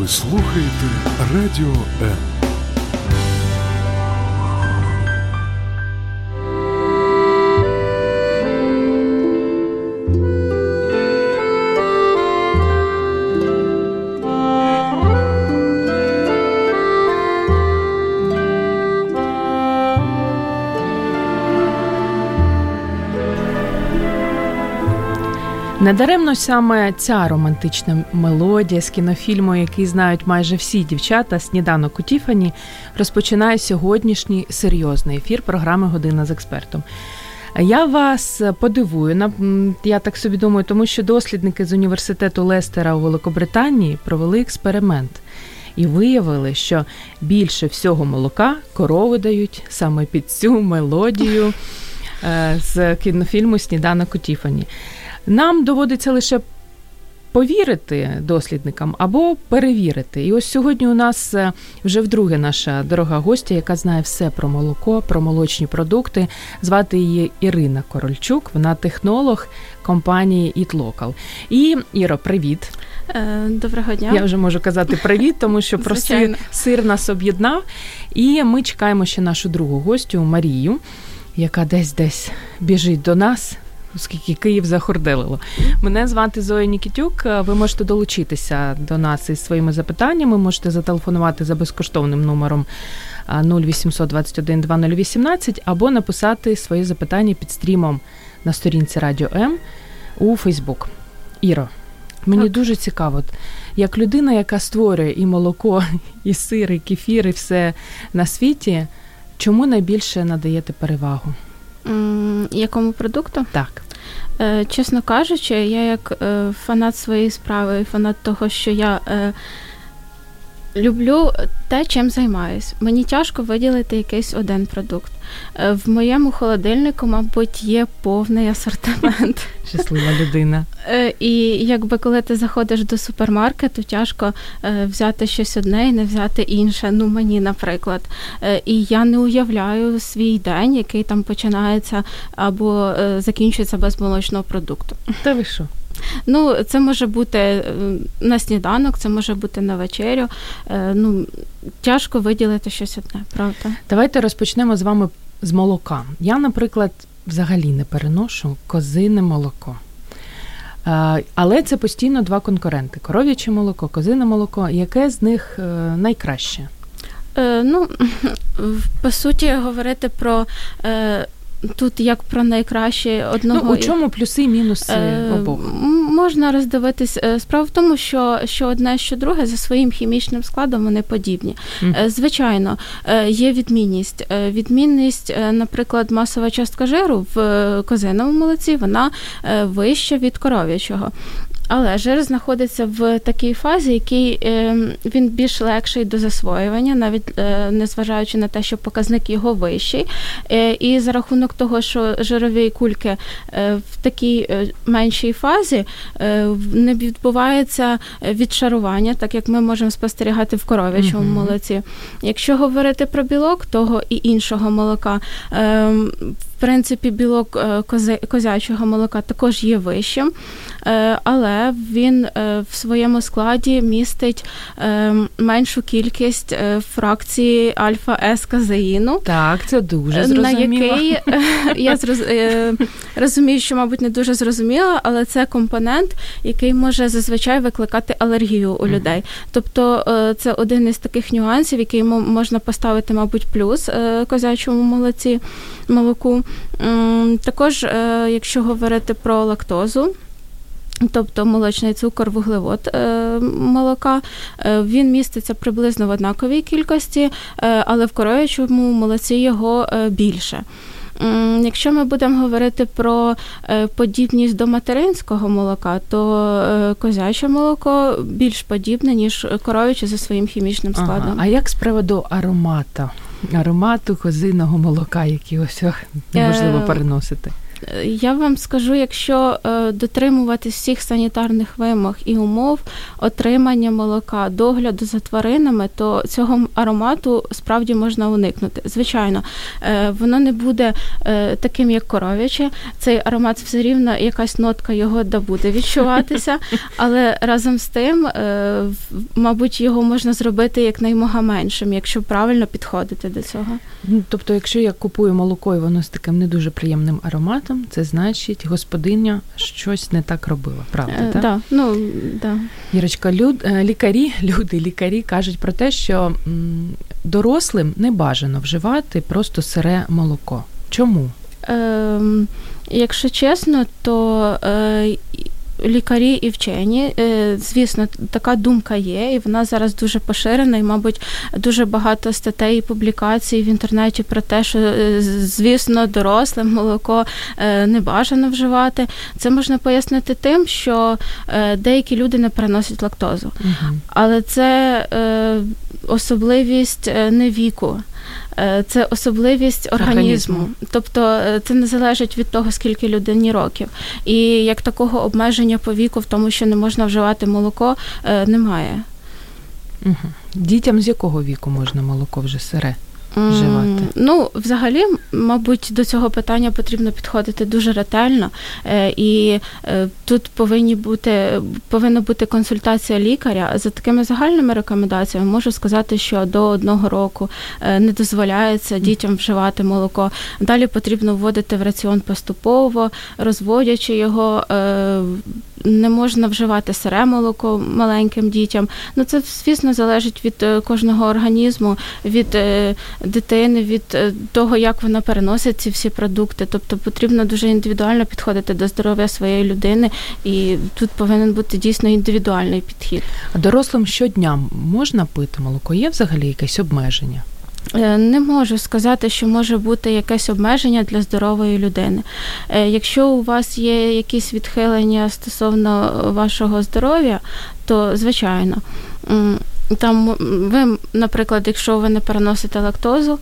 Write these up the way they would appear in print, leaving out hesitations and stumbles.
Ви слухаєте Радіо Н. Недаремно саме ця романтична мелодія з кінофільму, який знають майже всі дівчата, «Сніданок у Тіфані», розпочинає сьогоднішній серйозний ефір програми «Година з експертом». Я вас подивую, я так собі думаю, тому що дослідники з університету Лестера у Великобританії провели експеримент і виявили, що більше всього молока корови дають саме під цю мелодію з кінофільму «Сніданок у Тіфані». Нам доводиться лише повірити дослідникам або перевірити. І ось сьогодні у нас вже вдруге наша дорога гостя, яка знає все про молоко, про молочні продукти. Звати її Ірина Корольчук, вона технолог компанії Eat Local. І, Іро, привіт! Доброго дня. Я вже можу казати привіт, тому що просто сир нас об'єднав. І ми чекаємо ще нашу другу гостю Марію, яка десь біжить до нас, оскільки Київ захурделило. Мене звати Зоя Нікітюк. Ви можете долучитися до нас із своїми запитаннями. Можете зателефонувати за безкоштовним номером 0821 2018 або написати свої запитання під стрімом на сторінці Радіо М у Фейсбук. Іро, мені дуже цікаво, як людина, яка створює і молоко, і сир, і кефір, і все на світі, чому найбільше надаєте перевагу? Якому продукту? Так. Чесно кажучи, я як фанат своєї справи, фанат того, що я люблю те, чим займаюсь. Мені тяжко виділити якийсь один продукт. В моєму холодильнику, мабуть, є повний асортимент. Щаслива людина. І якби коли ти заходиш до супермаркету, тяжко взяти щось одне і не взяти інше. Ну, мені, наприклад. І я не уявляю свій день, який там починається або закінчується без молочного продукту. Та ви що? Ну, це може бути на сніданок, це може бути на вечерю. Ну, тяжко виділити щось одне, правда? Давайте розпочнемо з вами з молока. Я, наприклад, взагалі не переношу козине молоко. Але це постійно два конкуренти. Коров'яче молоко, козине молоко. Яке з них найкраще? Ну, по суті, говорити про... Тут як про найкраще одного... Ну, у чому плюси і мінуси обох? Можна роздивитись. Справа в тому, що одне, що друге, за своїм хімічним складом вони подібні. Звичайно, є відмінність. Відмінність, наприклад, масова частка жиру в козиному молоці, вона вища від коров'ячого. Але жир знаходиться в такій фазі, який він більш легший до засвоювання, навіть незважаючи на те, що показник його вищий. І за рахунок того, що жирові кульки в такій меншій фазі не відбувається відшарування, так як ми можемо спостерігати в коров'ячому молоці. Якщо говорити про білок того і іншого молока, в принципі, білок козячого молока також є вищим, але він в своєму складі містить меншу кількість фракції альфа-С-казеїну. Так, це дуже зрозуміло. На який, я розумію, що, мабуть, не дуже зрозуміло, але це компонент, який може зазвичай викликати алергію у людей. Тобто це один із таких нюансів, який можна поставити, мабуть, плюс козячому молоку. Також, якщо говорити про лактозу, тобто молочний цукор, вуглевод молока, він міститься приблизно в однаковій кількості, але в коров'ячому молоці його більше. Якщо ми будемо говорити про подібність до материнського молока, то козяче молоко більш подібне, ніж коров'яче за своїм хімічним складом. А як з приводу аромату козиного молока, який ось неможливо переносити? Я вам скажу, якщо дотримуватись всіх санітарних вимог і умов отримання молока, догляду за тваринами, то цього аромату справді можна уникнути. Звичайно, воно не буде таким, як коров'яче. Цей аромат все рівно, якась нотка його буде відчуватися, але разом з тим, мабуть, його можна зробити якнаймога меншим, якщо правильно підходити до цього. Тобто, якщо я купую молоко і воно з таким не дуже приємним ароматом, це значить, господиня щось не так робила, правда, так? Да, да. Ірочка, лікарі кажуть про те, що дорослим не бажано вживати просто сире молоко. Чому? Якщо чесно, то лікарі і вчені, звісно, така думка є, і вона зараз дуже поширена, і, мабуть, дуже багато статей і публікацій в інтернеті про те, що, звісно, дорослим молоко не бажано вживати. Це можна пояснити тим, що деякі люди не переносять лактозу. Угу. Але це особливість не віку. Це особливість організму. Тобто це не залежить від того, скільки людині років. І як такого обмеження по віку в тому, що не можна вживати молоко, немає. Угу. Дітям з якого віку можна молоко вже сире вживати? Взагалі, мабуть, до цього питання потрібно підходити дуже ретельно. І тут повинна бути консультація лікаря. За такими загальними рекомендаціями можу сказати, що до 1 року не дозволяється дітям вживати молоко. Далі потрібно вводити в раціон поступово, розводячи його. Не можна вживати сире молоко маленьким дітям. Це, звісно, залежить від кожного організму, від дитини, від того, як вона переносить ці всі продукти. Тобто потрібно дуже індивідуально підходити до здоров'я своєї людини, і тут повинен бути дійсно індивідуальний підхід. А дорослим щодня можна пити молоко? Є взагалі якесь обмеження? Не можу сказати, що може бути якесь обмеження для здорової людини. Якщо у вас є якісь відхилення стосовно вашого здоров'я, то, звичайно, там ви, наприклад, якщо ви не переносите лактозу,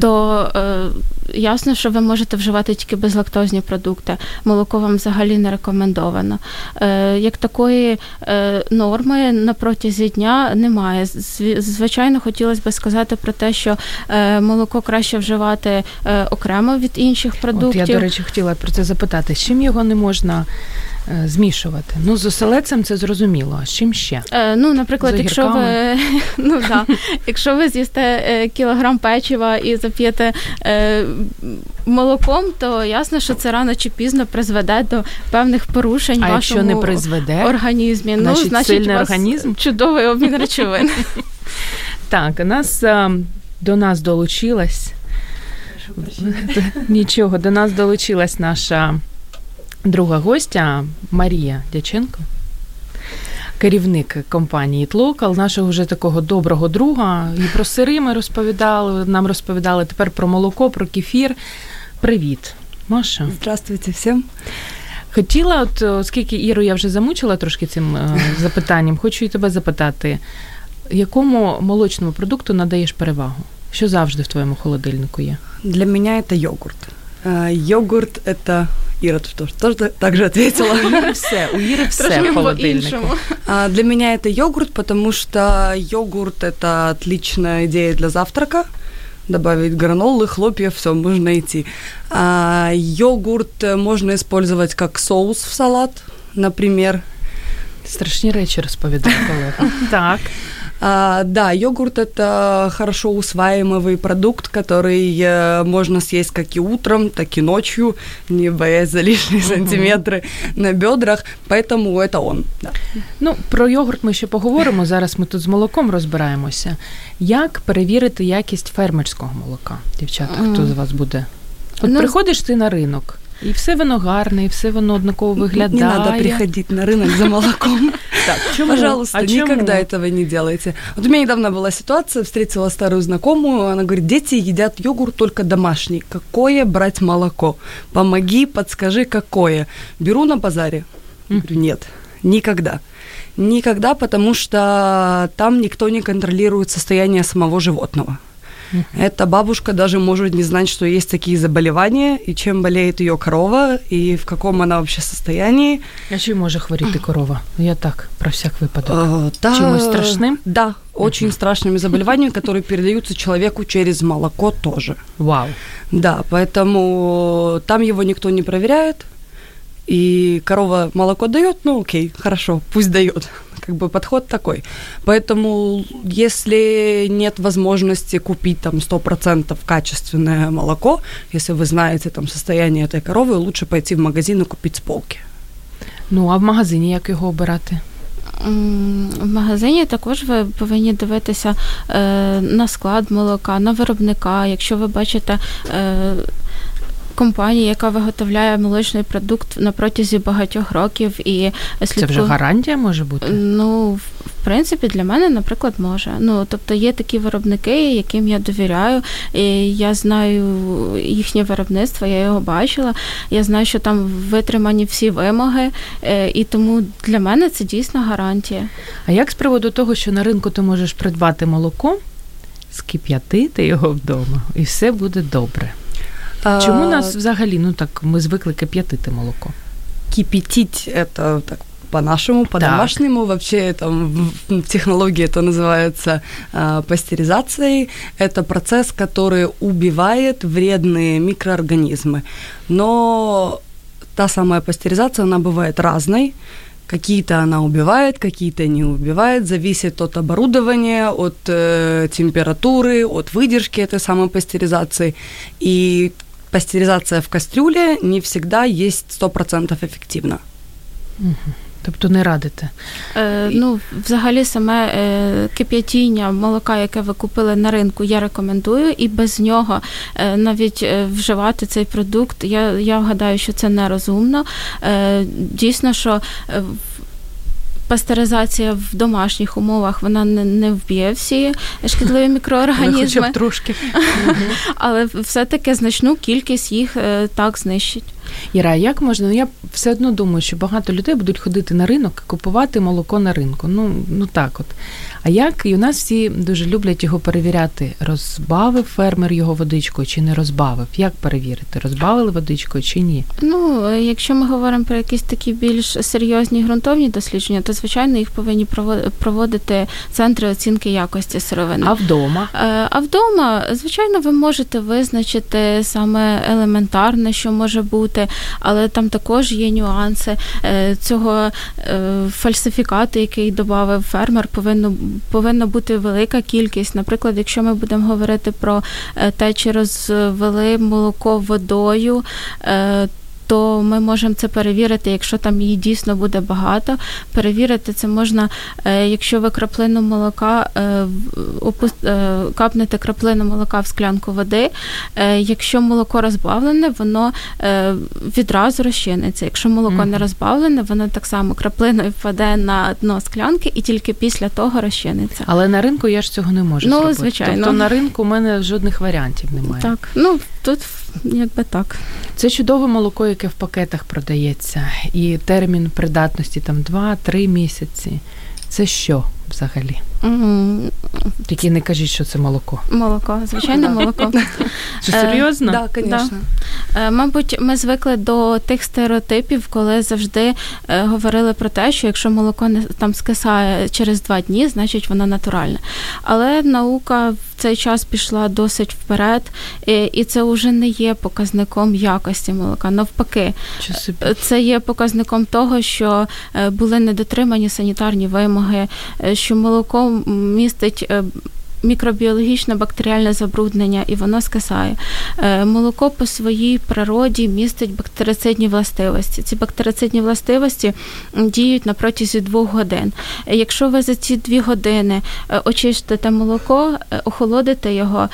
то ясно, що ви можете вживати тільки безлактозні продукти. Молоко вам взагалі не рекомендовано. Як такої норми на протязі дня немає. Звичайно, хотілося б сказати про те, що молоко краще вживати окремо від інших продуктів. От я, до речі, хотіла про це запитати. З чим його не можна змішувати? З оселедцем це зрозуміло, а з чим ще? Наприклад, якщо ви з'їсте кілограм печива і зап'єте молоком, то ясно, що це рано чи пізно призведе до певних порушень в вашому організмі. Значить, сильний організм? Чудовий обмін речовин. Так, до нас долучилась... Нічого, до нас долучилась наша... друга гостя Марія Дяченко, керівник компанії Eat Local, нашого вже такого доброго друга. І про сири ми розповідали, тепер про молоко, про кефір. Привіт, Маша. Здравствуйте всім. Хотіла, оскільки Іру я вже замучила трошки цим запитанням, хочу і тебе запитати, якому молочному продукту надаєш перевагу? Що завжди в твоєму холодильнику є? Для мене це йогурт. Йогурт – це... Ира тоже так же ответила. У Иры все в холодильнике. Для меня это йогурт, потому что йогурт – это отличная идея для завтрака. Добавить гранолы, хлопья, все, можно идти. Йогурт можно использовать как соус в салат, например. Страшні речи розповідав колега. Так. Да, йогурт – это хорошо усваиваемый продукт, который можно съесть как и утром, так и ночью, не боясь за лишние сантиметры на бедрах, поэтому это он. Да. Про йогурт ми ще поговоримо, зараз ми тут з молоком розбираємося. Як перевірити якість фермерського молока? Дівчата, хто з вас буде? Приходиш ти на ринок. І все воно гарне, і все воно однаково виглядає. Не надо приходить на ринок за молоком. Так, чому? Пожалуйста, никогда этого не делайте. Вот у меня недавно была ситуация, встретила старую знакомую, она говорит, дети едят йогурт только домашний. Какое брать молоко? Помоги, подскажи, какое. Беру на базаре. Говорю, нет, никогда. Никогда, потому что там никто не контролирует состояние самого животного. Эта бабушка даже может не знать, что есть такие заболевания, и чем болеет её корова, и в каком она вообще состоянии. А чим може хворіти корова? Я так, про всяк випадок. Чимось страшним? Да, очень страшными заболеваниями, которые передаются человеку через молоко тоже. Вау. Да, поэтому там его никто не проверяет, и корова молоко даёт, ну окей, хорошо, пусть даёт. Как бы подход такой. Поэтому, если нет возможности купить там 100% качественное молоко, если вы знаете там состояние этой коровы, лучше пойти в магазин и купить с полки. Ну, а в магазині як його обирати? В магазині також ви повинні дивитися на склад молока, на виробника. Якщо ви бачите компанію, яка виготовляє молочний продукт на протязі багатьох років і слідкує. Це вже гарантія може бути? Ну, в принципі, для мене, наприклад, може. Ну, тобто є такі виробники, яким я довіряю, і я знаю їхнє виробництво, я його бачила, я знаю, що там витримані всі вимоги, і тому для мене це дійсно гарантія. А як з приводу того, що на ринку ти можеш придбати молоко, скип'ятити його вдома, і все буде добре? Чому нас взагалі, ну так, ми звикли кип'ятити молоко? Кипятить – это так, по-нашему, по-домашнему. Так. Вообще там, в технологии это называется пастеризацией. Это процесс, который убивает вредные микроорганизмы. Но та самая пастеризация, она бывает разной. Какие-то она убивает, какие-то не убивает, зависит от оборудования, от температуры, от выдержки этой самой пастеризации. И пастеризация в кастрюле не всегда есть 100% эффективна. Тобто не радите? Ну, взагалі саме кип'ятіння молока, яке ви купили на ринку, я рекомендую, і без нього навіть вживати цей продукт, я гадаю, що це нерозумно. Дійсно, що пастеризація в домашніх умовах, вона не вб'є всі шкідливі мікроорганізми. Хоча б трошки. Але все-таки значну кількість їх так знищить. Іра, як можна? Я все одно думаю, що багато людей будуть ходити на ринок, купувати молоко на ринку. Ну так от. А як? І у нас всі дуже люблять його перевіряти. Розбавив фермер його водичкою чи не розбавив? Як перевірити? Розбавили водичкою чи ні? Ну, якщо ми говоримо про якісь такі більш серйозні ґрунтовні дослідження, то, звичайно, їх повинні проводити центри оцінки якості сировини. А вдома? А вдома, звичайно, ви можете визначити саме елементарне, що може бути. Але там також є нюанси цього фальсифікату, який додав фермер, повинна бути велика кількість. Наприклад, якщо ми будемо говорити про те, чи розвели молоко водою, то ми можемо це перевірити, якщо там її дійсно буде багато. Перевірити це можна, якщо ви краплину молока, капнете краплину молока в склянку води. Якщо молоко розбавлене, воно відразу розчиниться. Якщо молоко не розбавлене, воно так само краплиною впаде на дно склянки і тільки після того розчиниться. Але на ринку я ж цього не можу зробити. Звичайно. Тобто на ринку у мене жодних варіантів немає. Так, ну тут якби так. Це чудове молоко, яке в пакетах продається, і термін придатності там 2-3 місяці. Це що взагалі? Тільки не кажіть, що це молоко. Молоко, звичайно, молоко. Це серйозно? Так, звісно. Мабуть, ми звикли до тих стереотипів, коли завжди говорили про те, що якщо молоко не там скисає через 2 дні, значить воно натуральне. Але наука в цей час пішла досить вперед, і це вже не є показником якості молока. Навпаки, це є показником того, що були недотримані санітарні вимоги, що молоко містить мікробіологічне бактеріальне забруднення, і воно скисає. Молоко по своїй природі містить бактерицидні властивості. Ці бактерицидні властивості діють на протязі 2 годин. Якщо ви за ці 2 години очистите молоко, охолодите його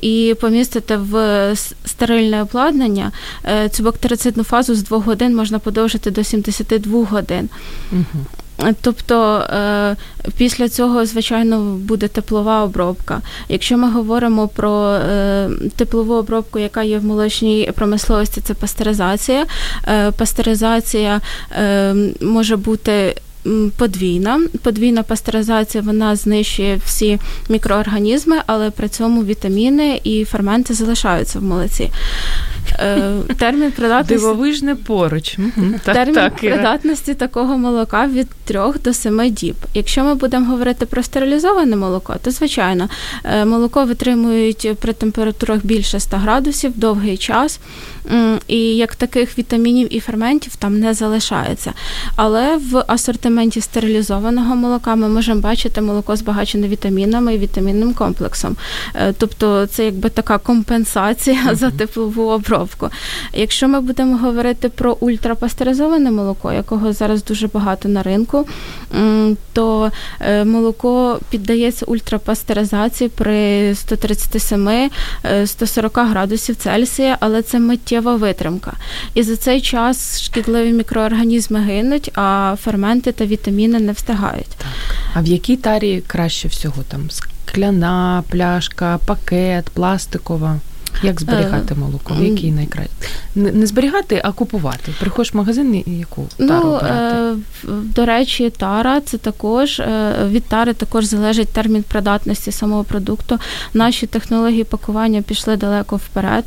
і помістите в стерильне обладнання, цю бактерицидну фазу з 2 годин можна подовжити до 72 годин. Угу. Тобто після цього, звичайно, буде теплова обробка. Якщо ми говоримо про теплову обробку, яка є в молочній промисловості, це пастеризація. Пастеризація може бути подвійна пастеризація, вона знищує всі мікроорганізми, але при цьому вітаміни і ферменти залишаються в молоці. Термін придатності... Дивовижне поруч. Термін придатності такого молока від 3 до 7 діб. Якщо ми будемо говорити про стерилізоване молоко, то, звичайно, молоко витримують при температурах більше 100 градусів довгий час, і як таких вітамінів і ферментів там не залишається. Але в асортименті стерилізованого молока ми можемо бачити молоко збагачене вітамінами і вітамінним комплексом. Тобто це якби така компенсація за теплову обробку. Якщо ми будемо говорити про ультрапастеризоване молоко, якого зараз дуже багато на ринку, то молоко піддається ультрапастеризації при 137-140 градусів Цельсія, але це миттєва витримка. І за цей час шкідливі мікроорганізми гинуть, а ферменти та вітаміни не встигають. Так. А в якій тарі краще всього? Там скляна, пляшка, пакет, пластикова? Як зберігати молоко? Який найкраще? Не зберігати, а купувати. Приходиш в магазин і яку тару брати? До речі, тара – це також, від тари також залежить термін придатності самого продукту. Наші технології пакування пішли далеко вперед.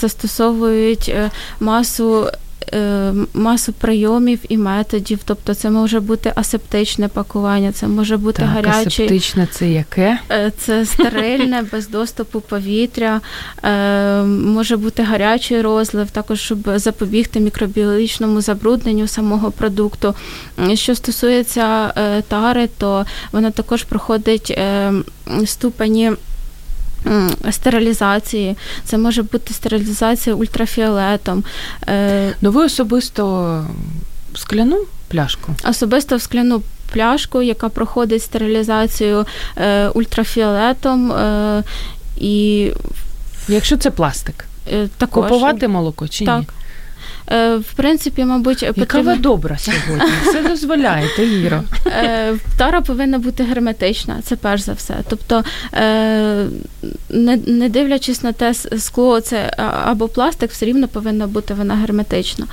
Застосовують масу прийомів і методів, тобто це може бути асептичне пакування, це може бути гаряче. Асептичне це яке? Це стерильне, без доступу повітря, може бути гарячий розлив, також, щоб запобігти мікробіологічному забрудненню самого продукту. Що стосується тари, то вона також проходить ступені стерилізації. Це може бути стерилізація ультрафіолетом. Ну, ви особисто в скляну пляшку? Особисто в скляну пляшку, яка проходить стерилізацію ультрафіолетом. І... Якщо це пластик, також. Купувати молоко чи так. Ні? В принципі, мабуть, потрібно... Яка ви добра сьогодні, все дозволяєте, Іро. Тара повинна бути герметична, це перш за все. Тобто, не дивлячись на те скло, це або пластик, все рівно повинна бути вона герметична.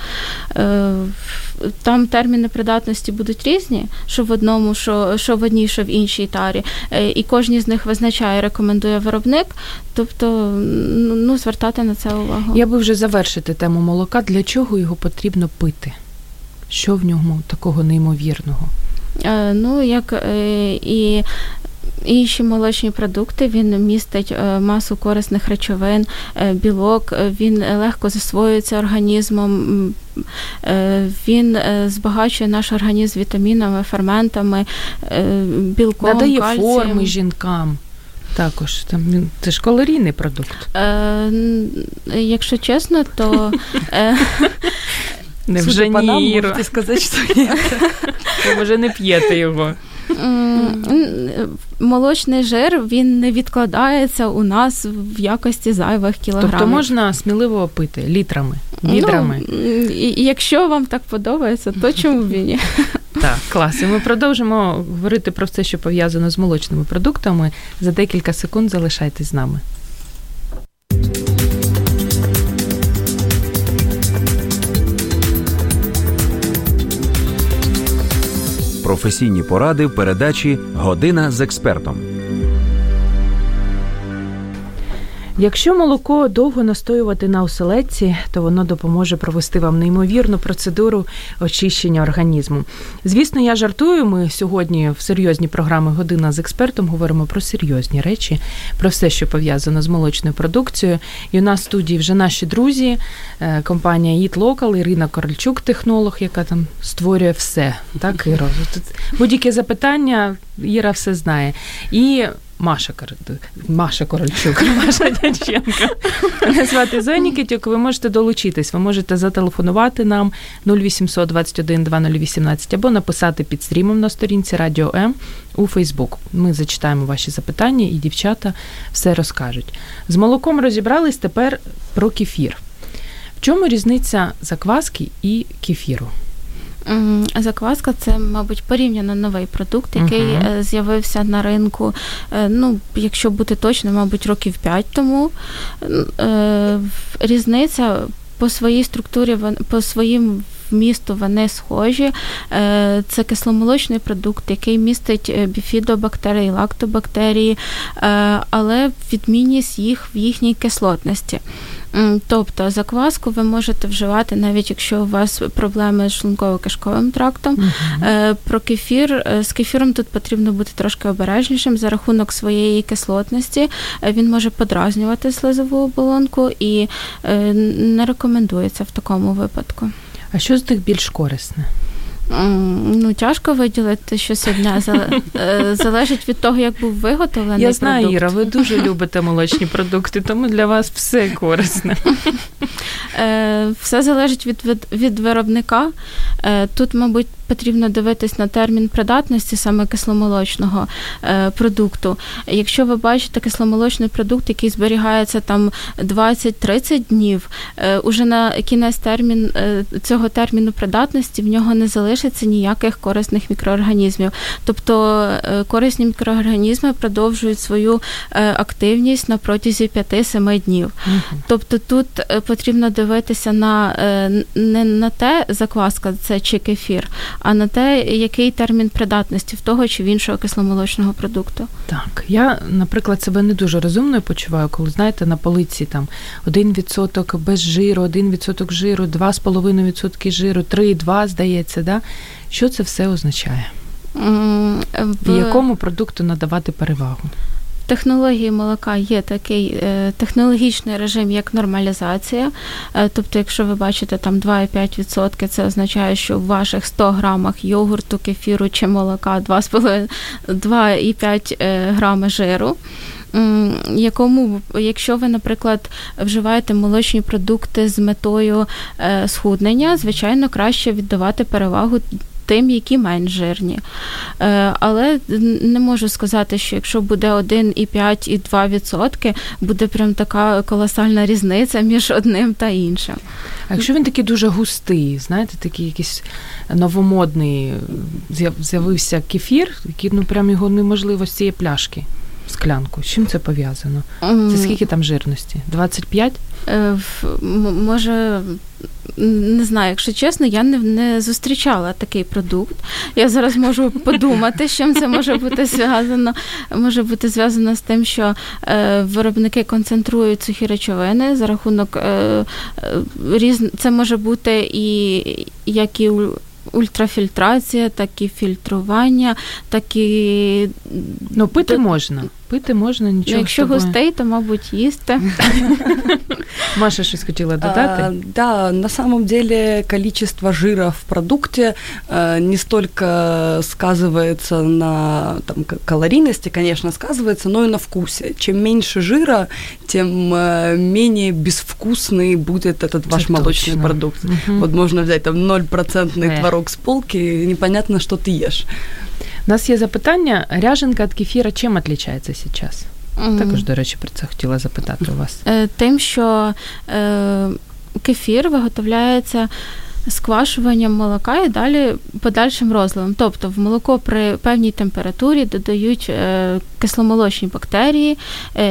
Там терміни придатності будуть різні, що в одному, що в одній, що в іншій тарі. І кожній з них визначає, рекомендує виробник. Тобто, ну, звертати на це увагу. Я би вже завершити тему молока. Для чого його потрібно пити? Що в ньому такого неймовірного? Ну, як і інші молочні продукти, він містить масу корисних речовин, білок, він легко засвоюється організмом, він збагачує наш організм вітамінами, ферментами, білком, надає кальцієм. Надає форми жінкам. Також, там, це ж калорійний продукт. Якщо чесно, то... Невже ні, Іро? Можете сказати, що я... Ви вже не п'єте його. Молочний жир, він не відкладається у нас в якості зайвих кілограмів. Тобто можна сміливо пити літрами, відрами. Ну, якщо вам так подобається, то чому б і ні? Так, клас. І ми продовжимо говорити про все, що пов'язано з молочними продуктами. За декілька секунд залишайтесь з нами. Професійні поради в передачі «Година з експертом». Якщо молоко довго настоювати на оселедці, то воно допоможе провести вам неймовірну процедуру очищення організму. Звісно, я жартую, ми сьогодні в серйозній програмі «Година з експертом» говоримо про серйозні речі, про все, що пов'язано з молочною продукцією. І у нас в студії вже наші друзі, компанія Eat Local, Ірина Корольчук, технолог, яка там створює все. Так, Іро? Тут будь-яке запитання, Іра все знає. І... Маша Корольчук, Маша Дяченко. Мене звати Зоя Нікітюк, ви можете долучитись, ви можете зателефонувати нам 0800 21 2018 або написати під стрімом на сторінці Радіо М у Фейсбук. Ми зачитаємо ваші запитання і дівчата все розкажуть. З молоком розібрались, тепер про кефір. В чому різниця закваски і кефіру? Закваска – це, мабуть, порівняно новий продукт, який з'явився на ринку, ну, якщо бути точно, мабуть, 5 років тому. Різниця по своїй структурі, по своїм вмісту вони схожі. Це кисломолочний продукт, який містить біфідобактерії, лактобактерії, але відмінність їх в їхній кислотності. Тобто закваску ви можете вживати, навіть якщо у вас проблеми з шлунково-кишковим трактом. Uh-huh. Про кефір, з кефіром тут потрібно бути трошки обережнішим. За рахунок своєї кислотності він може подразнювати слизову оболонку і не рекомендується в такому випадку. А що з них більш корисне? Ну, тяжко виділити щось одне, залежить від того, як був виготовлений продукт. Я знаю, продукт. Іра, ви дуже любите молочні продукти, тому для вас все корисне. Все залежить від виробника. Тут, мабуть, потрібно дивитись на термін придатності саме кисломолочного продукту. Якщо ви бачите кисломолочний продукт, який зберігається там 20-30 днів, уже на кінець цього терміну придатності в нього не залишиться ніяких корисних мікроорганізмів. Тобто корисні мікроорганізми продовжують свою активність на протязі 5-7 днів. Угу. Тобто тут потрібно дивитися не на те, закваска це чи кефір, а на те, який термін придатності в того чи в іншого кисломолочного продукту. Так, я, наприклад, себе не дуже розумною почуваю, коли, знаєте, на полиці там 1% без жиру, 1% жиру, 2,5% жиру, 3,2, здається, да? Що це все означає? Якому продукту надавати перевагу? В технології молока є такий технологічний режим, як нормалізація. Тобто, якщо ви бачите там 2,5%, це означає, що в ваших 100 грамах йогурту, кефіру чи молока 2,5 грами жиру. Якщо ви, наприклад, вживаєте молочні продукти з метою схуднення, звичайно, краще віддавати перевагу тим, які менш жирні. Але не можу сказати, що якщо буде 1,5 і 2%, буде прям така колосальна різниця між одним та іншим. А якщо він такий дуже густий, знаєте, такий якийсь новомодний, з'явився кефір, який, ну, прям його неможливо з цієї пляшки, склянку. З чим це пов'язано? Це скільки там жирності? 25? Може... Не знаю, якщо чесно, я не зустрічала такий продукт. Я зараз можу подумати, з чим це може бути зв'язано. Може бути зв'язано з тим, що виробники концентрують сухі речовини за рахунок це може бути і як і ультрафільтрація, так і фільтрування, так і... Ну, пити можна, нічого. Якщо густей, то, мабуть, їсти. Маша щось хотіла додати? Да, на самом деле количество жира в продукте не столько сказывается на там, калорийности, конечно, сказывается, но и на вкусе. Чем меньше жира, тем менее безвкусный будет этот ваш молочный продукт. Угу. Вот можно взять там 0% творог с полки, и непонятно, что ты ешь. У нас є запитання. Ряженка від кефіра чим відрізняється зараз? Mm-hmm. Також, до речі, про це хотіла запитати у вас. Тим, що кефір виготовляється сквашуванням молока і далі подальшим розливом. Тобто в молоко при певній температурі додають кисломолочні бактерії,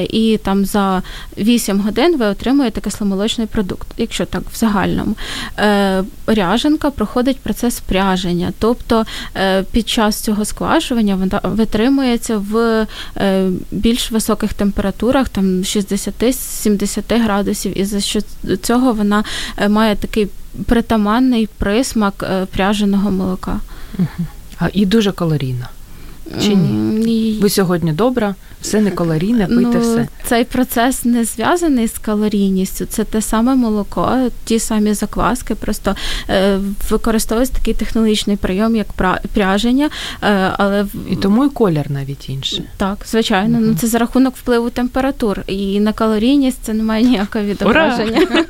і там за 8 годин ви отримуєте кисломолочний продукт, якщо так в загальному. Ряженка проходить процес пряження, тобто під час цього сквашування вона витримується в більш високих температурах, там 60-70 градусів, і за що цього вона має такий притаманний присмак пряженого молока. Угу. І дуже калорійна. Чи ні? Ви сьогодні добра, все не калорійне, пийте все. Цей процес не зв'язаний з калорійністю, це те саме молоко, ті самі закваски, просто використовується такий технологічний прийом, як пряження. Але... І тому і колір навіть інший. Так, звичайно, угу. Це за рахунок впливу температур, і на калорійність це немає ніякого відображення. Ура!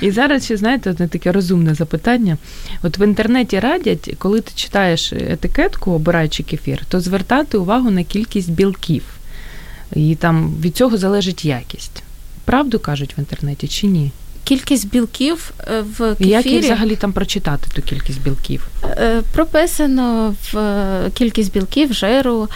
І зараз ще, знаєте, одне таке розумне запитання. От в інтернеті радять, коли ти читаєш етикетку, обираючи кефір, то звертати увагу на кількість білків. І там від цього залежить якість. Правду кажуть в інтернеті чи ні? Кількість білків в кефірі... Як взагалі там прочитати ту кількість білків? Прописано в кількість білків, жиру,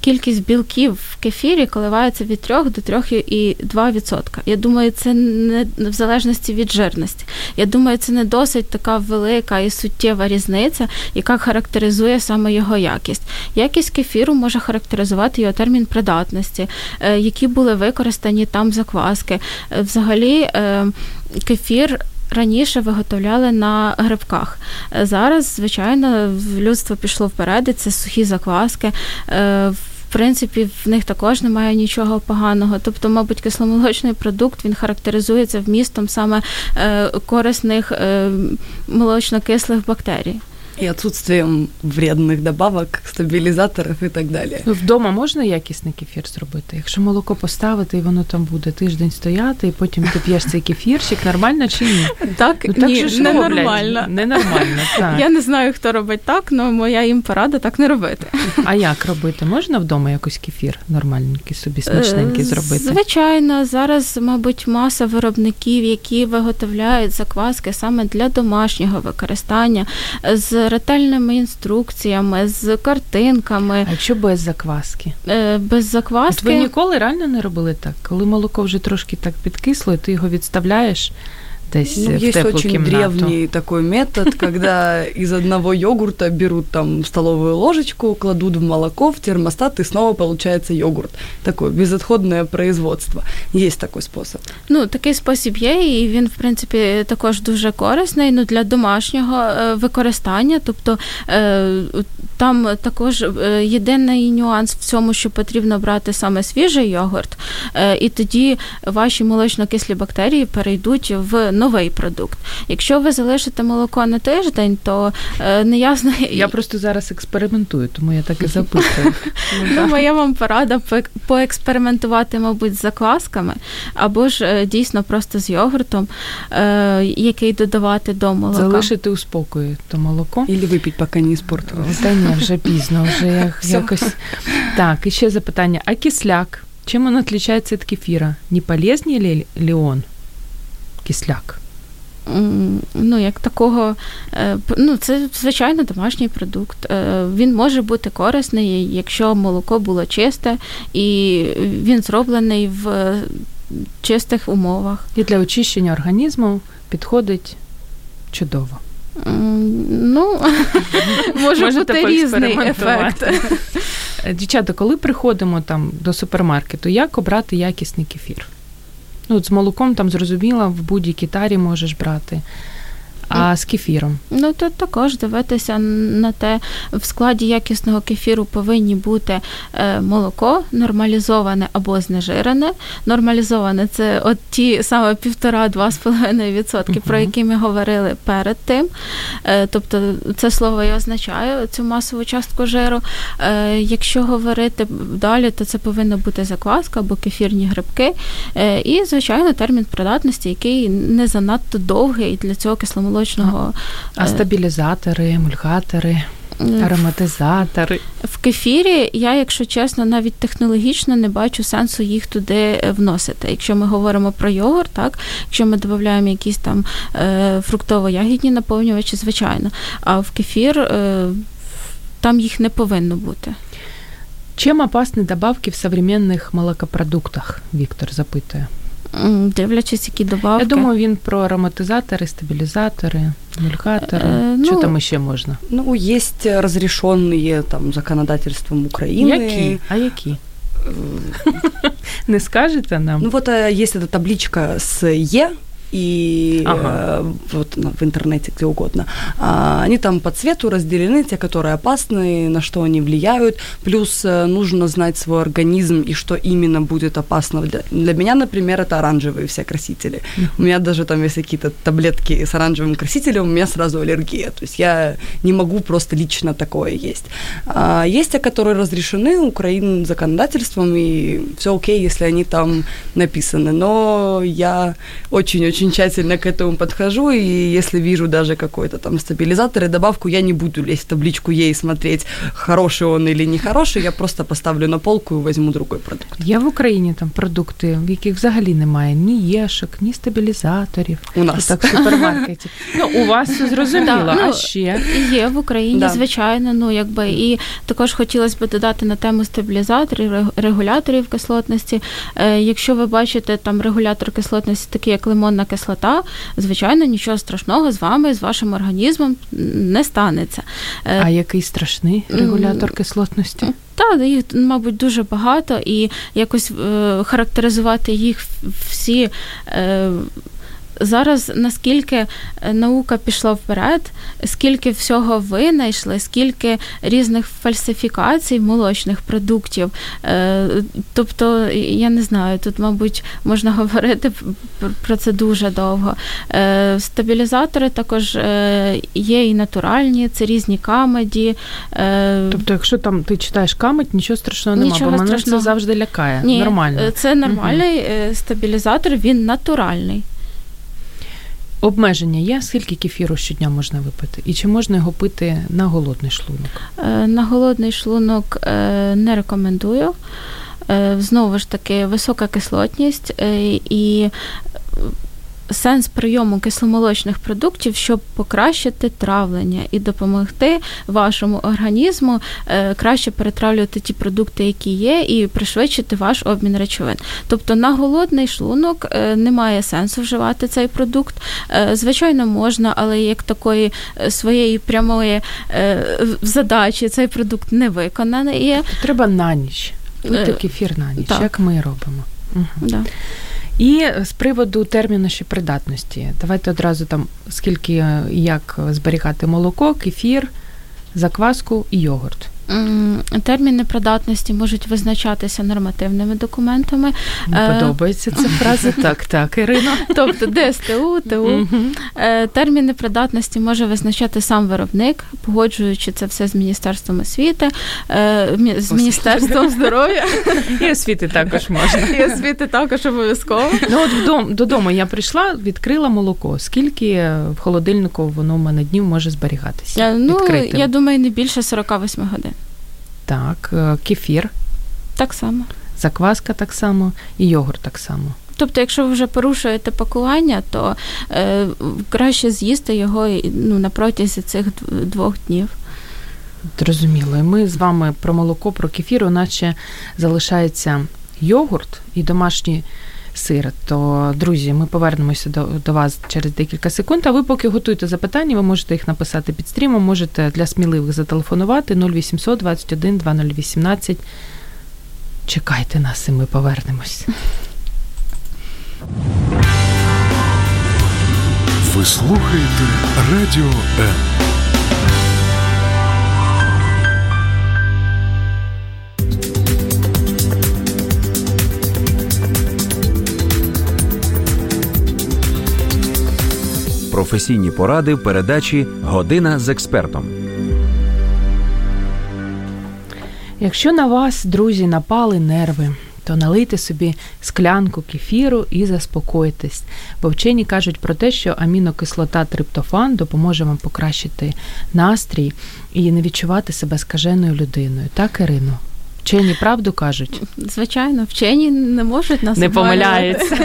кількість білків в кефірі коливається від 3 до 3,2%. Я думаю, це не в залежності від жирності. Я думаю, це не досить така велика і суттєва різниця, яка характеризує саме його якість. Якість кефіру може характеризувати його термін придатності, які були використані там закваски. Взагалі, кефір раніше виготовляли на грибках. Зараз, звичайно, людство пішло вперед, це сухі закваски. В принципі, в них також немає нічого поганого. Тобто, мабуть, кисломолочний продукт, він характеризується вмістом саме корисних молочнокислих бактерій. І відсутствием вредних добавок, стабілізаторів і так далі. Вдома можна якісний кефір зробити? Якщо молоко поставити, і воно там буде тиждень стояти, і потім ти п'єш цей кефірчик, нормально чи ні? Ненормально. Так. Я не знаю, хто робить так, але моя їм порада так не робити. А як робити? Можна вдома якийсь кефір нормальненький собі, смачненький зробити? Звичайно. Зараз, мабуть, маса виробників, які виготовляють закваски саме для домашнього використання, з ретельними інструкціями, з картинками. А якщо без закваски? Без закваски. От ви ніколи реально не робили так? Коли молоко вже трошки так підкисло, і ти його відставляєш десь в теплу кімнату? Є дуже древній такий метод, коли із одного йогурта беруть там столову ложечку, кладуть в молоко, в термостат, і знову получається йогурт. Таке безотходне производство. Є такий спосіб. Ну, такий спосіб є, і він, в принципі, також дуже корисний, ну, для домашнього використання. Тобто, там також єдиний нюанс в цьому, що потрібно брати саме свіжий йогурт, і тоді ваші молочно-кислі бактерії перейдуть в новий продукт. Якщо ви залишите молоко на тиждень, то неясно... Я просто зараз експериментую, тому я так і запитую. Ну, моя вам порада поекспериментувати, мабуть, з заквасками, або ж дійсно просто з йогуртом, який додавати до молока. Залишити у спокою то молоко. Ілі випіть, поки не спортилось. Та ні, вже пізно, вже якось... Так, і ще запитання. А кисляк? Чим він відрізняється від кефіра? Не полезний ли он? Кисляк. Ну, як такого, ну, це, звичайно, домашній продукт. Він може бути корисний, якщо молоко було чисте, і він зроблений в чистих умовах. І для очищення організму підходить чудово. Ну, може бути різний ефект. Дівчата, коли приходимо там до супермаркету, як обрати якісний кефір? Ну, з молоком, там, зрозуміло, в будь-якій тарі можеш брати, а з кефіром? Ну, тут також дивитися на те, в складі якісного кефіру повинні бути молоко, нормалізоване або знежирене. Нормалізоване – це от ті саме 1,5-2,5%, про які ми говорили перед тим. Тобто, це слово і означає цю масову частку жиру. Якщо говорити далі, то це повинна бути закваска або кефірні грибки. І, звичайно, термін придатності, який не занадто довгий для цього кисломолочного. А стабілізатори, емульгатори, ароматизатори? В кефірі я, якщо чесно, навіть технологічно не бачу сенсу їх туди вносити. Якщо ми говоримо про йогурт, так, якщо ми додаємо якісь там фруктово-ягідні наповнювачі, звичайно. А в кефір там їх не повинно бути. Чим опасні добавки в сучасних молокопродуктах, Віктор запитує? Дивлячись, які добавки. Я думаю, він про ароматизатори, стабілізатори, эмульгаторы. Что там еще можно? Ну, есть разрешенные там законодательством Украины. Які? А які? Не скажете нам? Ну, вот есть эта табличка с «Е», и вот в интернете где угодно. Они там по цвету разделены, те, которые опасны, на что они влияют. Плюс нужно знать свой организм и что именно будет опасно. Для меня, например, это оранжевые все красители. У меня даже там, если какие-то таблетки с оранжевым красителем, у меня сразу аллергия. То есть я не могу просто лично такое есть. Есть те, которые разрешены украинским законодательством, и все окей, если они там написаны. Но я очень-очень очень тщательно к этому подхожу, и если вижу даже какой-то там стабилизатор и добавку, я не буду лезть в табличку Е и смотреть, хороший он или нехороший, я просто поставлю на полку и возьму другой продукт. Є в Україні там продукти, в яких взагалі немає ні єшок, ні стабілізаторів. У нас. Так, в супермаркеті. Ну, у вас все зрозуміло, а ще? Є в Україні, звичайно, ну, якби, і також хотілося б додати на тему стабілізаторів, регуляторів кислотності. Якщо ви бачите там регулятор кислотності, такий як лимонна кислота, звичайно, нічого страшного з вами, з вашим організмом не станеться. А який страшний регулятор кислотності? Та, їх, мабуть, дуже багато, і якось характеризувати їх всі... Зараз, наскільки наука пішла вперед, скільки всього винайшли, скільки різних фальсифікацій молочних продуктів. Тобто, я не знаю, тут, мабуть, можна говорити про це дуже довго. Стабілізатори також є і натуральні, це різні камеді. Тобто, якщо там ти читаєш камедь, нічого страшного немає, бо мене це завжди лякає. Ні, нормально. Це нормальний стабілізатор, він натуральний. Обмеження є? Скільки кефіру щодня можна випити? І чи можна його пити на голодний шлунок? На голодний шлунок не рекомендую. Знову ж таки, висока кислотність і сенс прийому кисломолочних продуктів, щоб покращити травлення і допомогти вашому організму краще перетравлювати ті продукти, які є, і пришвидшити ваш обмін речовин. Тобто на голодний шлунок немає сенсу вживати цей продукт. Звичайно, можна, але як такої своєї прямої задачі цей продукт не виконаний є. Треба на ніч. Пити кефір на ніч, так. Як ми робимо. Угу. Да. І з приводу терміну ще придатності. Давайте одразу там, скільки, як зберігати молоко, кефір, закваску і йогурт. Терміни придатності можуть визначатися нормативними документами. Подобається ця фраза. Так, Ірино. Тобто ДСТУ, ТУ. Терміни придатності може визначати сам виробник, погоджуючи це все з Міністерством освіти, з Міністерством здоров'я. І освіти також можна. І освіти також обов'язково. Ну от додому я прийшла, відкрила молоко. Скільки в холодильнику воно в мене днів може зберігатися? Ну, я думаю, не більше 48 годин. Так, кефір. Так само. Закваска так само і йогурт так само. Тобто, якщо ви вже порушуєте пакування, то краще з'їсти його на протязі цих 2 днів. Зрозуміло. Ми з вами про молоко, про кефір. У нас ще залишається йогурт і домашній сир. То, друзі, ми повернемося до вас через декілька секунд, а ви поки готуєте запитання, ви можете їх написати під стрімом, можете для сміливих зателефонувати 0800 21 2018. Чекайте нас, і ми повернемось. Ви слухаєте Радіо Н. Професійні поради в передачі «Година з експертом». Якщо на вас, друзі, напали нерви, то налийте собі склянку кефіру і заспокойтесь. Бо вчені кажуть про те, що амінокислота триптофан допоможе вам покращити настрій і не відчувати себе скаженою людиною. Так, Ірино? Вчені правду кажуть? Звичайно, вчені не можуть нас обманювати. Не помиляються.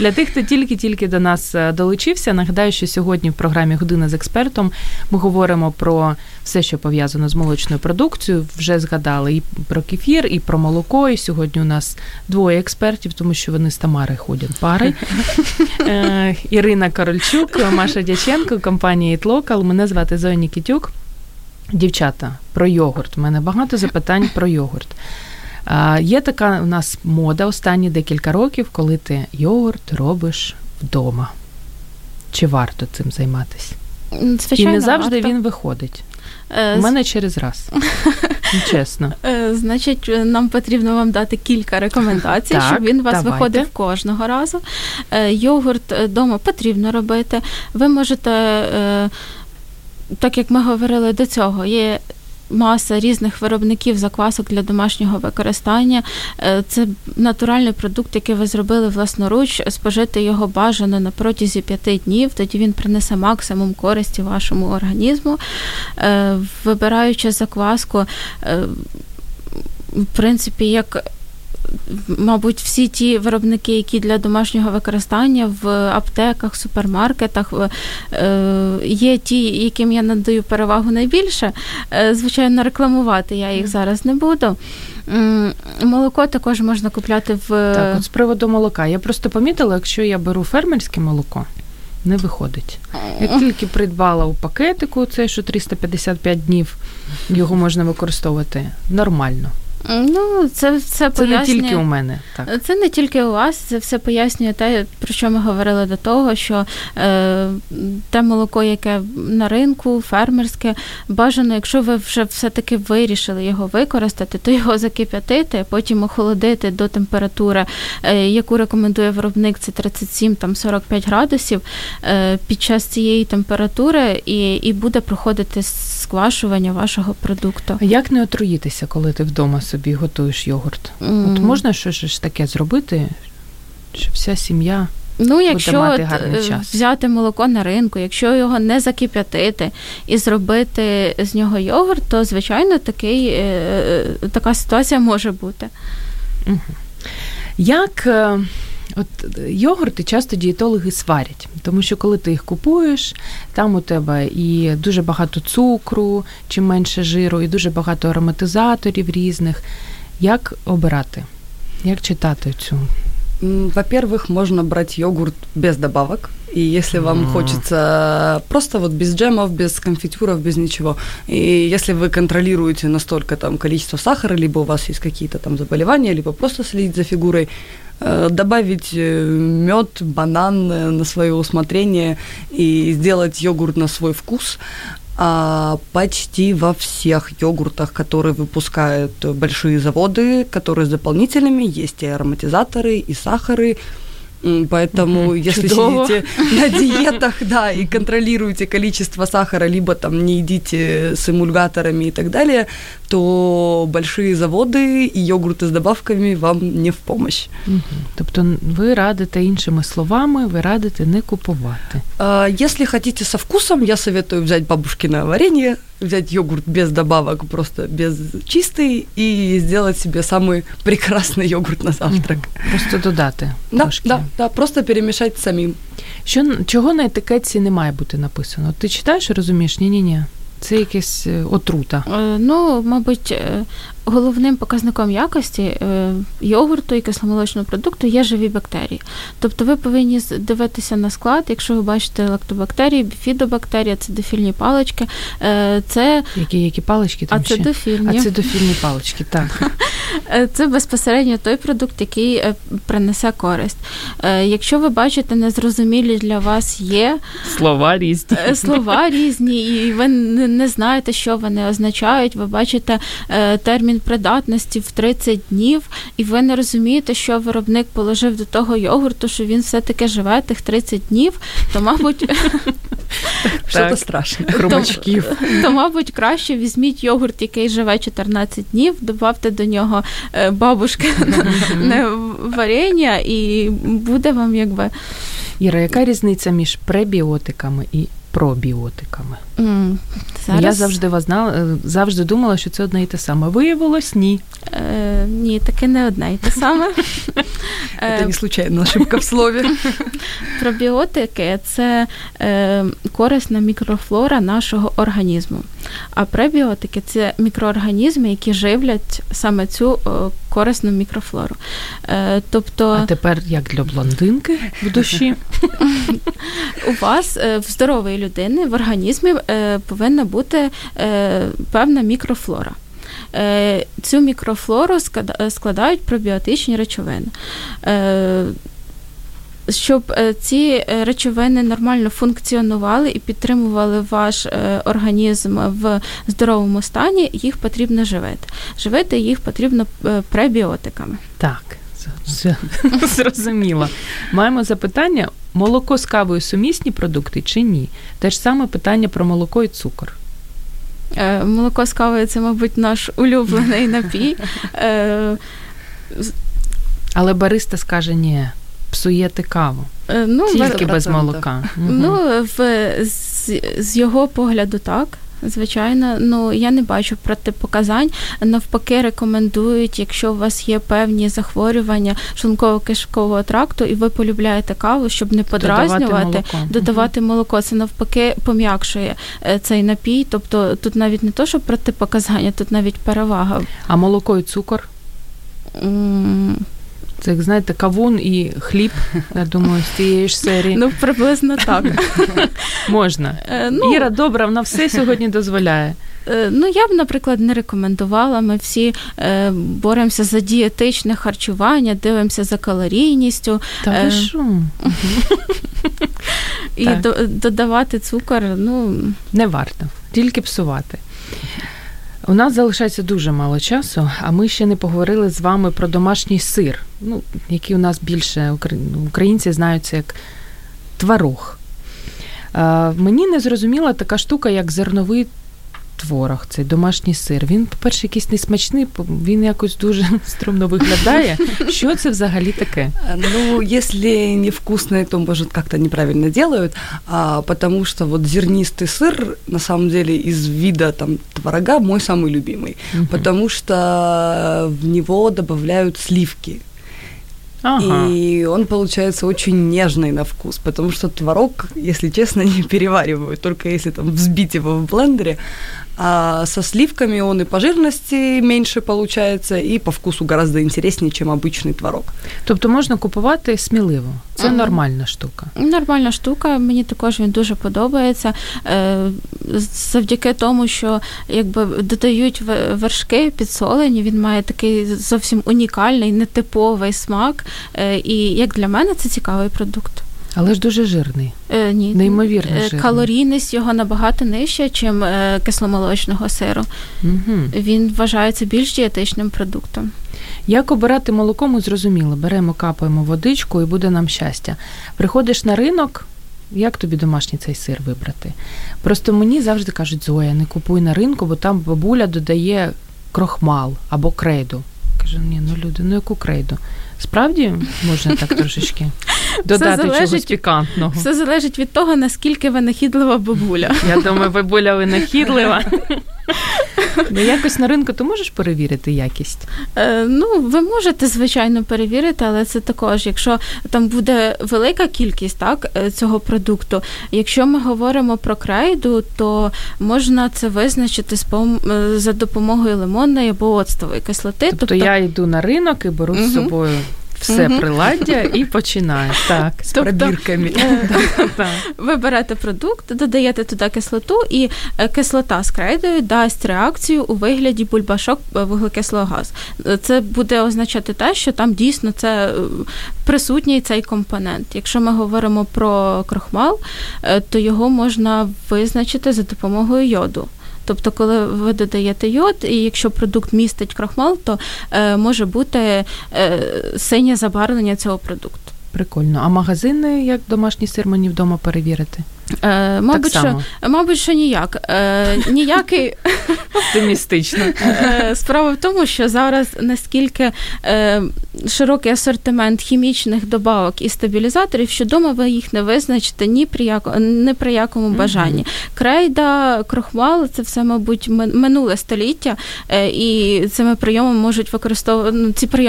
Для тих, хто тільки-тільки до нас долучився, нагадаю, що сьогодні в програмі «Година з експертом» ми говоримо про все, що пов'язано з молочною продукцією. Вже згадали і про кефір, і про молоко. І сьогодні у нас 2 експертів, тому що вони з Тамари ходять пари. Ірина Корольчук, Маша Дяченко, компанія Eat Local. Мене звати Зоя Нікітюк. Дівчата, про йогурт. У мене багато запитань про йогурт. Є така у нас мода останні декілька років, коли ти йогурт робиш вдома. Чи варто цим займатися? Звичайно, і не завжди варто. Він виходить. У мене через раз. Чесно. Значить, нам потрібно вам дати кілька рекомендацій, так, щоб він у вас виходив кожного разу. Йогурт вдома потрібно робити. Ви можете... Так як ми говорили до цього, є маса різних виробників заквасок для домашнього використання. Це натуральний продукт, який ви зробили власноруч, спожити його бажано на протязі 5 днів, тоді він принесе максимум користі вашому організму. Вибираючи закваску, в принципі, як... мабуть, всі ті виробники, які для домашнього використання в аптеках, супермаркетах, є ті, яким я надаю перевагу найбільше. Звичайно, рекламувати я їх зараз не буду. Молоко також можна купляти в... Так, от з приводу молока. Я просто помітила, якщо я беру фермерське молоко, не виходить. Як тільки придбала у пакетику, це що 355 днів його можна використовувати, нормально. Ну, це пояснює... не тільки у мене. Так. Це не тільки у вас, це все пояснює те, про що ми говорили до того, що те молоко, яке на ринку, фермерське, бажано, якщо ви вже все-таки вирішили його використати, то його закип'ятити, потім охолодити до температури, яку рекомендує виробник, це 37-45 градусів, під час цієї температури і буде проходити сквашування вашого продукту. А як не отруїтися, коли ти вдома собі готуєш йогурт? От можна щось таке зробити, щоб вся сім'я... Ну, якщо взяти молоко на ринку, якщо його не закип'ятити і зробити з нього йогурт, то, звичайно, така ситуація може бути. Угу. Як... От йогурти часто дієтологи сварять, тому що коли ти їх купуєш, там у тебе і дуже багато цукру, чим менше жиру, і дуже багато ароматизаторів різних. Як обирати? Як читати цю? Во-первых, можно брать йогурт без добавок. И если вам хочется просто вот без джемов, без конфитюров, без ничего. И если вы контролируете настолько там количество сахара, либо у вас есть какие-то там заболевания, либо просто следить за фигурой, добавить мёд, банан на своё усмотрение и сделать йогурт на свой вкус. А почти во всех йогуртах, которые выпускают большие заводы, которые с дополнительными, есть и ароматизаторы, и сахары. Поэтому, если сидите на диетах, да, и контролируете количество сахара, либо там не едите с эмульгаторами и так далее, то большие заводи і йогурти з добавками вам не в помощь. Угу. Тобто ви радите, іншими словами, ви радите не купувати. Если хотите со вкусом, я советую взять бабушкино варенье, взять йогурт без добавок, просто без чистый, и сделать себе самый прекрасный йогурт на завтрак. Угу. Просто додати трошки. Да, просто перемішати самим. Чого на етикетці не має бути написано? Ти читаєш і розумієш, ні-ні-ні. Це якась отрута. Ну, мабуть, головним показником якості йогурту і кисломолочного продукту є живі бактерії. Тобто ви повинні дивитися на склад, якщо ви бачите лактобактерії, біфідобактерії, ацидофільні палички, це... Які палички там ще? Ацидофільні палички, так. Це безпосередньо той продукт, який принесе користь. Якщо ви бачите незрозумілі для вас є... Слова різні, і ви не знаєте, що вони означають, ви бачите термін придатності в 30 днів, і ви не розумієте, що виробник положив до того йогурту, що він все-таки живе тих 30 днів, то, мабуть... Що-то страшне. Хромачків. То, мабуть, краще візьміть йогурт, який живе 14 днів, добавте до нього бабушкине варення, і буде вам якби... Іра, яка різниця між пребіотиками і пробіотиками? Зараз... Я завжди думала, що це одне і те саме. Виявилось, ні. Ні, таке не одне і те саме. Це не случайна ошибка в слові. Пробіотики – це корисна мікрофлора нашого організму. А пребіотики – це мікроорганізми, які живлять саме цю корисну мікрофлору. Тобто... А тепер як для блондинки в душі? У вас, в здорової людини, в організмі повинна бути певна мікрофлора. Цю мікрофлору складають пробіотичні речовини. Щоб ці речовини нормально функціонували і підтримували ваш організм в здоровому стані, їх потрібно живити. Живити їх потрібно пребіотиками. Так, все зрозуміло. Маємо запитання, молоко з кавою сумісні продукти чи ні? Те ж саме питання про молоко і цукор. Молоко з кавою – це, мабуть, наш улюблений напій. Але бариста скаже ні. Псуєте каву. Тільки без молока. З його погляду так. Звичайно, я не бачу протипоказань. Навпаки, рекомендують, якщо у вас є певні захворювання шлунково-кишкового тракту, і ви полюбляєте каву, щоб не подразнювати, додавати молоко. Це навпаки пом'якшує цей напій. Тобто тут навіть не то, що протипоказання, тут навіть перевага. А молоко і цукор? Це, як знаєте, кавун і хліб, я думаю, з тієї ж серії. Приблизно так. Можна. Іра добра, вона все сьогодні дозволяє. Я б, наприклад, не рекомендувала. Ми всі боремося за дієтичне харчування, дивимося за калорійністю. Та ви що? І додавати цукор, не варто. Тільки псувати. У нас залишається дуже мало часу, а ми ще не поговорили з вами про домашній сир, який у нас більше українці знаються як творог. Мені не зрозуміла така штука, як зерновий творог, цей домашній сир. Він, по-перше, якийсь несмачний, він якось дуже стрімно виглядає. Що це взагалі таке? Якщо невкусне, то, може, як-то неправильно роблять, тому що зернистий сир, на самом деле, із виду творога мій самий любимий, тому що в нього додають сливки. Ага. И он получается очень нежный на вкус, потому что творог, если честно, не переваривают, только если взбить его в блендере. А со сливками он и по жирности меньше получается, и по вкусу гораздо интереснее, чем обычный творог. Тобто можна купувати сміливо? Це нормальна штука? Нормальна штука, мені також він дуже подобається. Завдяки тому, що додають вершки підсолені, він має такий зовсім унікальний, нетиповий смак. І, як для мене, це цікавий продукт. Але ж дуже жирний. Ні. Неймовірно жирний. Калорійність його набагато нижча, ніж кисломолочного сиру. Угу. Він вважається більш дієтичним продуктом. Як обирати молоко, ми зрозуміли. Беремо, капаємо водичку і буде нам щастя. Приходиш на ринок, як тобі домашній цей сир вибрати? Просто мені завжди кажуть: Зоя, не купуй на ринку, бо там бабуля додає крохмал або крейду. Кажу, ні, люди, яку крейду? Справді можна так трошечки додати чогось пікантного? Все залежить від того, наскільки винахідлива бабуля. Я думаю, бабуля винахідлива. Якось на ринку ти можеш перевірити якість? Ви можете, звичайно, перевірити, але це також, якщо там буде велика кількість цього продукту. Якщо ми говоримо про крейду, то можна це визначити за допомогою лимонної або оцтової кислоти. Тобто я йду на ринок і беру з собою все приладдя і починаю. Так, з пробірками. Ви берете продукт, додаєте туди кислоту, і кислота з крейдою дасть реакцію у вигляді бульбашок вуглекислого газу. Це буде означати те, що там дійсно це присутній цей компонент. Якщо ми говоримо про крохмал, то його можна визначити за допомогою йоду. Тобто, коли ви додаєте йод, і якщо продукт містить крохмал, то може бути синє забарвлення цього продукту. Прикольно. А магазини, як домашній сир, мені вдома перевірити? Мабуть, що ніяк. Ніякий... Оптимістично. Справа в тому, що зараз наскільки широкий асортимент хімічних добавок і стабілізаторів, що вдома ви їх не визначите ні при якому бажанні. Крейда, крохмал – це все, мабуть, минуле століття, і ці прийоми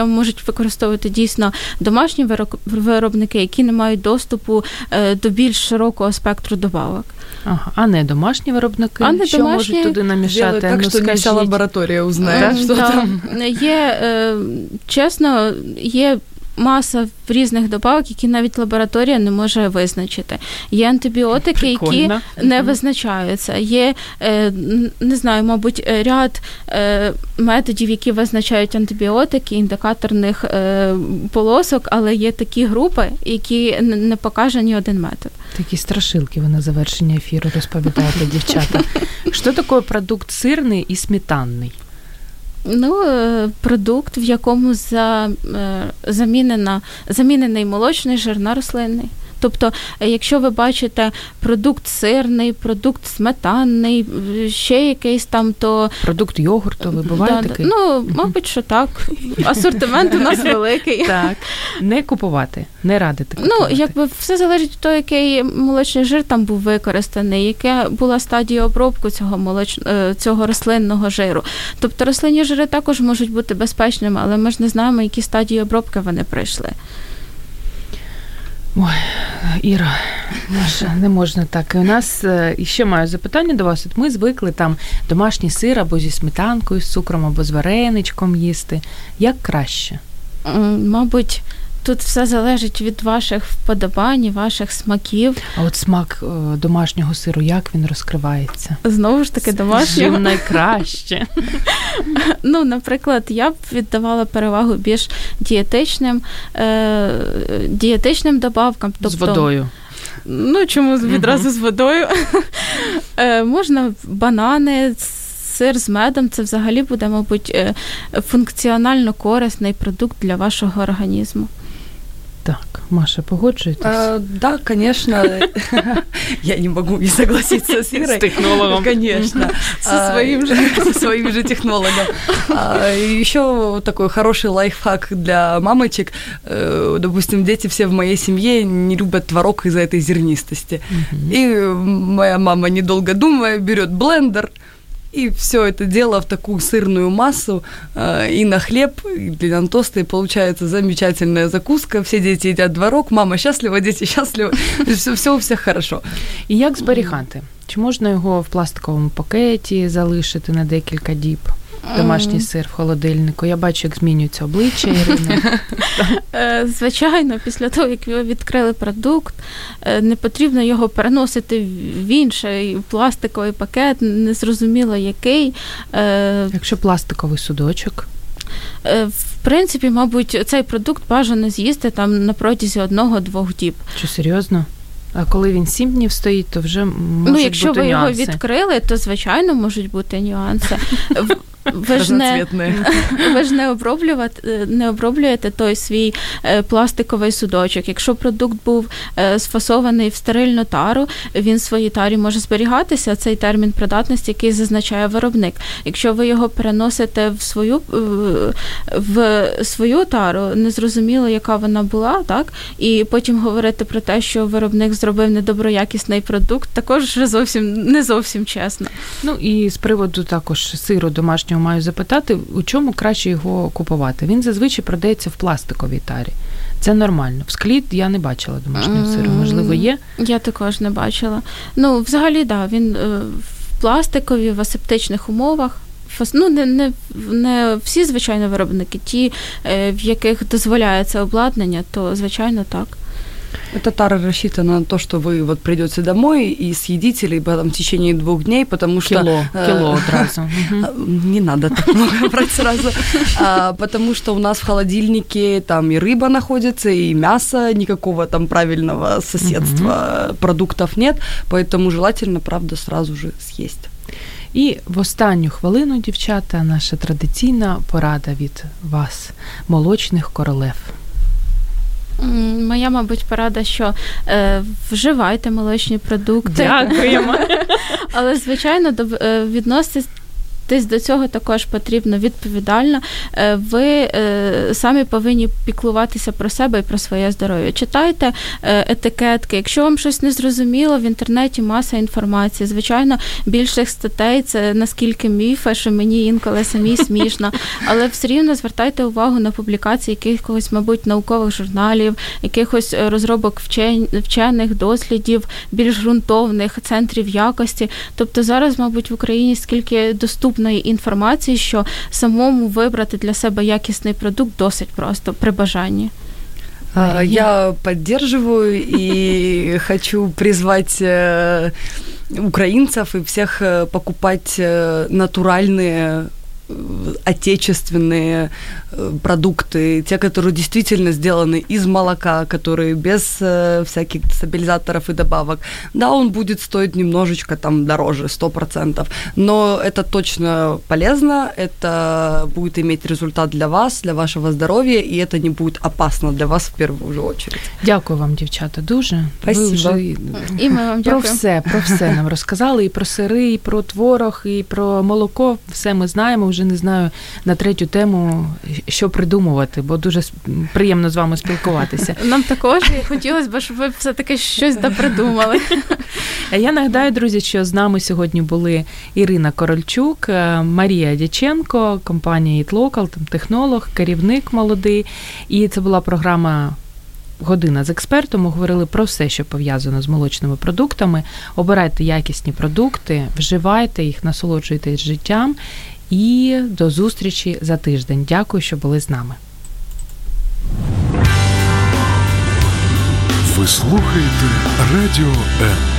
можуть використовувати дійсно домашні виробники, які не мають доступу до більш широкого спектру добавок. Ага, а не домашні виробники? Що можуть туди намішати? Так, що не вся лабораторія узнає, що там. Є маса різних добавок, які навіть лабораторія не може визначити. Є антибіотики, які не визначаються. Є, мабуть, ряд методів, які визначають антибіотики, індикаторних полосок, але є такі групи, які не покаже ні один метод. Такі страшилки ви на завершення ефіру розповідаєте, дівчата. Що таке продукт сирний і сметанний? Продукт, в якому замінений молочний жир на рослинний. Тобто, якщо ви бачите продукт сирний, продукт сметанний, ще якийсь там, то... Продукт йогуртовий, буває такий? Ну, мабуть, що так. Асортимент у нас великий. Так. Не купувати, не радити купувати. Ну, якби все залежить від того, який молочний жир там був використаний, яка була стадія обробки цього рослинного жиру. Тобто, рослинні жири також можуть бути безпечними, але ми ж не знаємо, які стадії обробки вони пройшли. Ой, Іра, не можна так. У нас ще маю запитання до вас. От ми звикли там домашній сир або зі сметанкою, з цукром, або з вареничком їсти. Як краще? Мабуть, тут все залежить від ваших вподобань, ваших смаків. А от смак домашнього сиру, як він розкривається? Знову ж таки, домашнього. Чим найкраще? Ну, наприклад, я б віддавала перевагу більш дієтичним добавкам. Тобто, з водою. Ну, чому відразу з водою? Можна банани, сир з медом, це взагалі буде, мабуть, функціонально корисний продукт для вашого організму. Так, Маша, погоджуетесь? Да, конечно. Я не могу не согласиться с Ирой. С технологом. Конечно. Со своим же технологом. Еще такой хороший лайфхак для мамочек. Допустим, дети все в моей семье не любят творог из-за этой зернистости. И моя мама, недолго думая, берет блендер, и все это дело в такую сырную массу, и на хлеб, и на тосты, получается замечательная закуска. Все дети едят творог, мама счастлива, дети счастливы, все у всех хорошо. І як зберігати? Чи можна його в пластиковому пакеті залишити на декілька діб? Домашній сир в холодильнику. Я бачу, як змінюється обличчя Ірини. Звичайно, після того, як ви відкрили продукт, не потрібно його переносити в інший пластиковий пакет, незрозуміло який. Якщо пластиковий судочок? В принципі, мабуть, цей продукт бажано з'їсти там на протязі 1-2 діб. Чи серйозно? А коли він 7 днів стоїть, то вже можуть бути нюанси. Ну, якщо ви його відкрили, то, звичайно, можуть бути нюанси. Ви ж не оброблюєте той свій пластиковий судочок. Якщо продукт був сфасований в стерильну тару, він в своїй тарі може зберігатися. Цей термін придатності, який зазначає виробник. Якщо ви його переносите в свою тару, незрозуміло, яка вона була, так? І потім говорити про те, що виробник зробив недоброякісний продукт, також не зовсім чесно. Ну і з приводу також сиру домашнього маю запитати, у чому краще його купувати. Він зазвичай продається в пластиковій тарі. Це нормально. В склі я не бачила домашнього сиру. Можливо, є? Я також не бачила. Ну, взагалі, так, він в пластиковій, в асептичних умовах. Ну, не всі, звичайно, виробники. Ті, в яких дозволяється обладнання, то, звичайно, так. Эта тара рассчитана на то, что вы вот придете домой и съедите либо там в течение 2 дней, потому что... Кило сразу. Не надо так много брать сразу. Потому что у нас в холодильнике там и рыба находится, и мясо, никакого там правильного соседства продуктов нет, поэтому желательно, правда, сразу же съесть. І в останню хвилину, дівчата, наша традиційна порада від вас, молочних королев. Моя, мабуть, порада, що вживайте молочні продукти. Дякуємо. Але, звичайно, відноситись до цього також потрібно відповідально. Ви самі повинні піклуватися про себе і про своє здоров'я. Читайте етикетки. Якщо вам щось не зрозуміло, в інтернеті маса інформації. Звичайно, більших статей – це наскільки міфи, що мені інколи самі смішно. Але все рівно звертайте увагу на публікації якихось, мабуть, наукових журналів, якихось розробок вчених, дослідів, більш ґрунтовних, центрів якості. Тобто зараз, мабуть, в Україні скільки доступно інформації, що самому вибрати для себе якісний продукт досить просто, при бажанні. Я поддерживаю и хочу призвать украинцев и всех покупать натуральные отечественные продукты, те, которые действительно сделаны из молока, которые без всяких стабилизаторов и добавок. Да, он будет стоить немножечко там дороже, 100%, но это точно полезно, это будет иметь результат для вас, для вашего здоровья, и это не будет опасно для вас в первую же очередь. Дякую вам, дівчата, дуже. Спасибо. І ми вам дякуємо. Про все нам розказали, і про сири, і про творог, і про молоко, все ми знаємо, вже не знаю на третю тему, що придумувати, бо дуже приємно з вами спілкуватися. Нам також хотілося б, щоб ви все-таки щось допридумали. Я нагадаю, друзі, що з нами сьогодні були Ірина Корольчук, Марія Дяченко, компанія Eat Local, там технолог, керівник молодий, і це була програма «Година з експертом». Ми говорили про все, що пов'язано з молочними продуктами. Обирайте якісні продукти, вживайте їх, насолоджуйтесь життям. І до зустрічі за тиждень. Дякую, що були з нами. Ви слухаєте Радіо Н.